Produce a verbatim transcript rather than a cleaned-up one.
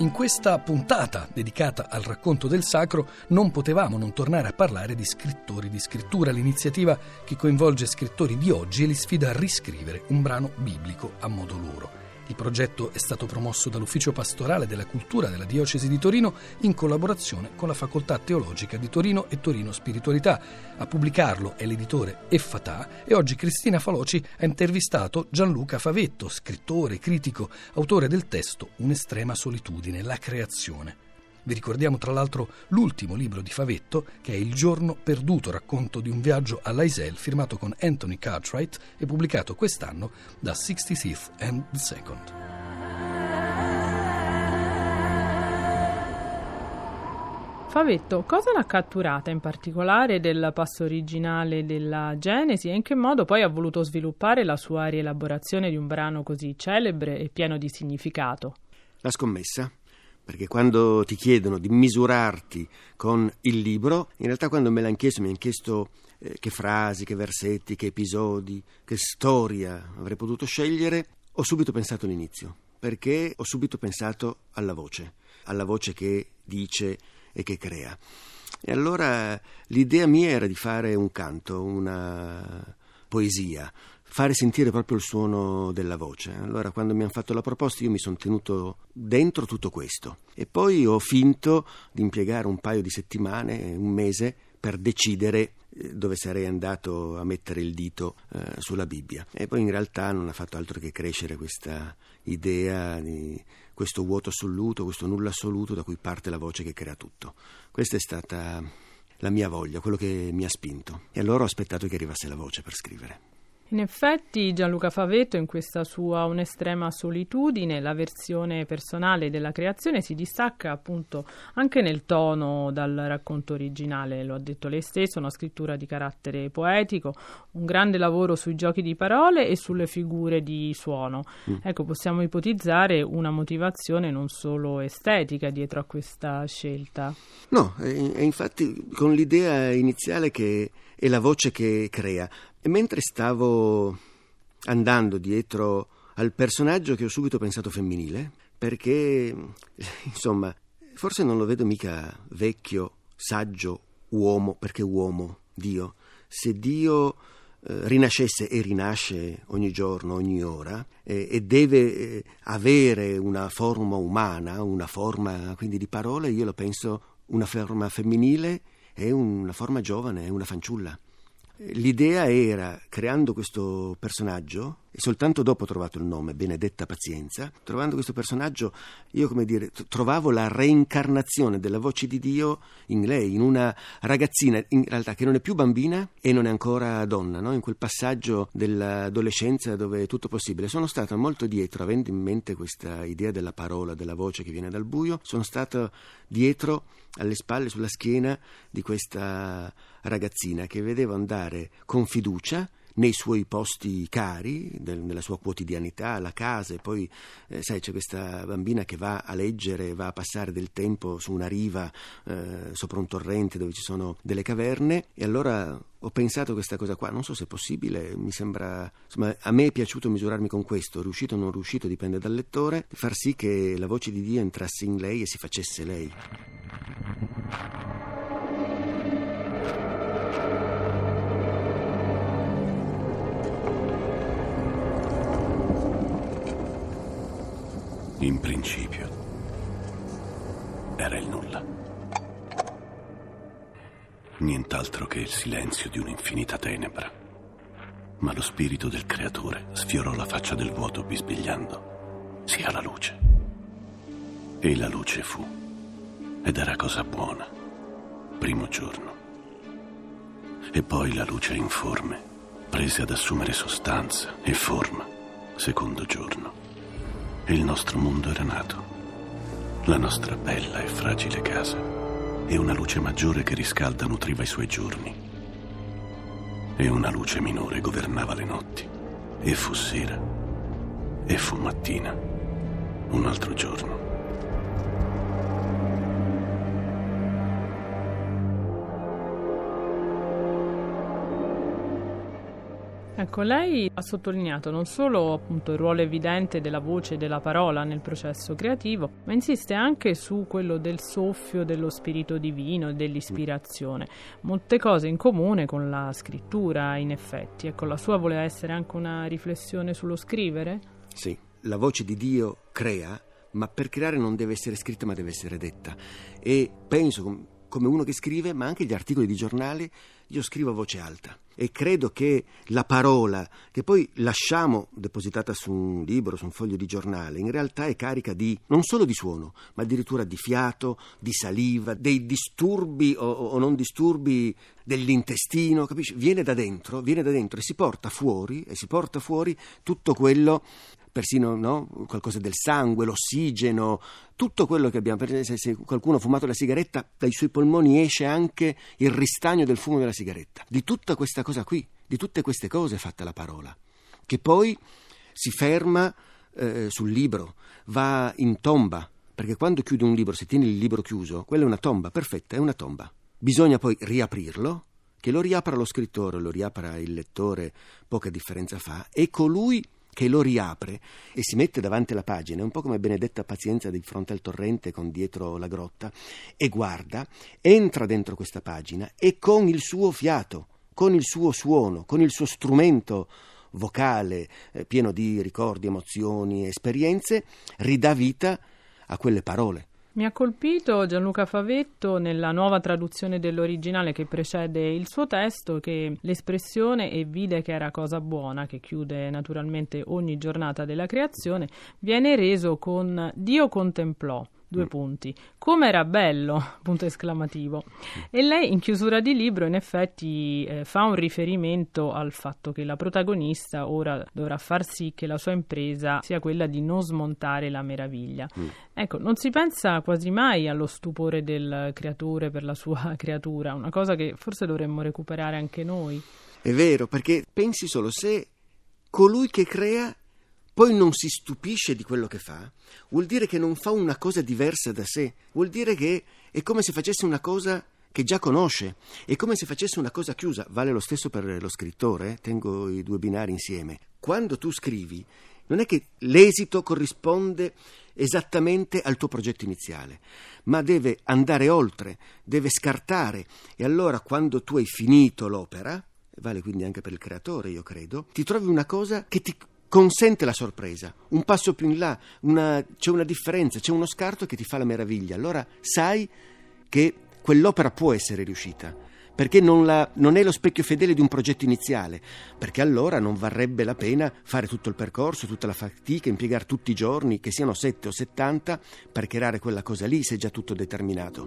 In questa puntata dedicata al racconto del sacro non potevamo non tornare a parlare di Scrittori di Scrittura, l'iniziativa che coinvolge scrittori di oggi e li sfida a riscrivere un brano biblico a modo loro. Il progetto è stato promosso dall'Ufficio Pastorale della Cultura della Diocesi di Torino in collaborazione con la Facoltà Teologica di Torino e Torino Spiritualità. A pubblicarlo è l'editore Effatà e oggi Cristina Faloci ha intervistato Gianluca Favetto, scrittore, critico, autore del testo Un'estrema solitudine, la creazione. Vi ricordiamo tra l'altro l'ultimo libro di Favetto, che è Il giorno perduto, racconto di un viaggio all'Aisel, firmato con Anthony Cartwright e pubblicato quest'anno da sessantaseighth and the Second. Favetto, cosa l'ha catturata in particolare del passo originale della Genesi e in che modo poi ha voluto sviluppare la sua rielaborazione di un brano così celebre e pieno di significato? La scommessa. Perché quando ti chiedono di misurarti con il libro, in realtà quando me l'hanno chiesto mi hanno chiesto eh, che frasi, che versetti, che episodi, che storia avrei potuto scegliere, ho subito pensato all'inizio, perché ho subito pensato alla voce, alla voce che dice e che crea. E allora l'idea mia era di fare un canto, una poesia, fare sentire proprio il suono della voce. Allora quando mi hanno fatto la proposta io mi sono tenuto dentro tutto questo e poi ho finto di impiegare un paio di settimane, un mese, per decidere dove sarei andato a mettere il dito eh, sulla Bibbia. E poi in realtà non ha fatto altro che crescere questa idea di questo vuoto assoluto, questo nulla assoluto da cui parte la voce che crea tutto. Questa è stata la mia voglia, quello che mi ha spinto. E allora ho aspettato che arrivasse la voce per scrivere. In effetti Gianluca Favetto in questa sua Un'estrema solitudine, la versione personale della creazione, si distacca appunto anche nel tono dal racconto originale, lo ha detto lei stesso, una scrittura di carattere poetico, un grande lavoro sui giochi di parole e sulle figure di suono. Mm. Ecco, possiamo ipotizzare una motivazione non solo estetica dietro a questa scelta. No, e, e infatti con l'idea iniziale che è la voce che crea. E mentre stavo andando dietro al personaggio che ho subito pensato femminile, perché, insomma, forse non lo vedo mica vecchio, saggio, uomo, perché uomo, Dio. Se Dio eh, rinascesse e rinasce ogni giorno, ogni ora, eh, e deve eh, avere una forma umana, una forma quindi di parole, io lo penso una forma femminile e una forma giovane, una fanciulla. L'idea era, creando questo personaggio, e soltanto dopo ho trovato il nome, Benedetta Pazienza, trovando questo personaggio, io come dire, trovavo la reincarnazione della voce di Dio in lei, in una ragazzina, in realtà che non è più bambina e non è ancora donna, no? In quel passaggio dell'adolescenza dove è tutto possibile. Sono stato molto dietro, avendo in mente questa idea della parola, della voce che viene dal buio, sono stato dietro alle spalle, sulla schiena di questa ragazzina che vedevo andare con fiducia nei suoi posti cari, del, nella sua quotidianità, la casa, e poi eh, sai c'è questa bambina che va a leggere, va a passare del tempo su una riva eh, sopra un torrente dove ci sono delle caverne, e allora ho pensato questa cosa qua, non so se è possibile, mi sembra, insomma, a me è piaciuto misurarmi con questo, riuscito o non riuscito dipende dal lettore, far sì che la voce di Dio entrasse in lei e si facesse lei. In principio era il nulla, nient'altro che il silenzio di un'infinita tenebra, ma lo spirito del creatore sfiorò la faccia del vuoto bisbigliando: sia la luce. E la luce fu, ed era cosa buona, primo giorno. E poi la luce informe prese ad assumere sostanza e forma, secondo giorno. E il nostro mondo era nato, la nostra bella e fragile casa, e una luce maggiore che riscalda nutriva i suoi giorni, e una luce minore governava le notti, e fu sera, e fu mattina, un altro giorno. Ecco, lei ha sottolineato non solo appunto il ruolo evidente della voce e della parola nel processo creativo, ma insiste anche su quello del soffio, dello spirito divino, dell'ispirazione. Molte cose in comune con la scrittura, in effetti. Ecco, la sua voleva essere anche una riflessione sullo scrivere? Sì, la voce di Dio crea, ma per creare non deve essere scritta, ma deve essere detta. E penso com- come uno che scrive, ma anche gli articoli di giornale, io scrivo a voce alta. E credo che la parola, che poi lasciamo depositata su un libro, su un foglio di giornale, in realtà è carica di non solo di suono, ma addirittura di fiato, di saliva, dei disturbi o, o non disturbi dell'intestino, capisci? Viene da dentro, viene da dentro e si porta fuori, e si porta fuori tutto quello, persino no? Qualcosa del sangue, l'ossigeno, tutto quello che abbiamo. Per esempio, se qualcuno ha fumato la sigaretta, dai suoi polmoni esce anche il ristagno del fumo della sigaretta. Di tutta questa cosa qui, di tutte queste cose è fatta la parola, che poi si ferma eh, sul libro, va in tomba, perché quando chiudi un libro, se tieni il libro chiuso, quella è una tomba, perfetta, è una tomba. Bisogna poi riaprirlo, che lo riapra lo scrittore, lo riapra il lettore, poca differenza fa, e colui che lo riapre e si mette davanti alla pagina, un po' come Benedetta Pazienza di fronte al torrente con dietro la grotta, e guarda, entra dentro questa pagina e con il suo fiato, con il suo suono, con il suo strumento vocale eh, pieno di ricordi, emozioni, esperienze, ridà vita a quelle parole. Mi ha colpito Gianluca Favetto nella nuova traduzione dell'originale che precede il suo testo, che l'espressione "e vide che era cosa buona", che chiude naturalmente ogni giornata della creazione, viene reso con "Dio contemplò", due punti, "come era bello", punto esclamativo. E lei in chiusura di libro in effetti eh, fa un riferimento al fatto che la protagonista ora dovrà far sì che la sua impresa sia quella di non smontare la meraviglia. Mm. Ecco, non si pensa quasi mai allo stupore del creatore per la sua creatura, una cosa che forse dovremmo recuperare anche noi. È vero, perché pensi solo, se colui che crea poi non si stupisce di quello che fa, vuol dire che non fa una cosa diversa da sé, vuol dire che è come se facesse una cosa che già conosce, è come se facesse una cosa chiusa. Vale lo stesso per lo scrittore, eh? Tengo i due binari insieme. Quando tu scrivi, non è che l'esito corrisponde esattamente al tuo progetto iniziale, ma deve andare oltre, deve scartare, e allora quando tu hai finito l'opera, vale quindi anche per il creatore, io credo, ti trovi una cosa che ti consente la sorpresa, un passo più in là, una, c'è una differenza, c'è uno scarto che ti fa la meraviglia. Allora sai che quell'opera può essere riuscita, perché non, la, non è lo specchio fedele di un progetto iniziale, perché allora non varrebbe la pena fare tutto il percorso, tutta la fatica, impiegare tutti i giorni, che siano sette o settanta, per creare quella cosa lì, se è già tutto determinato.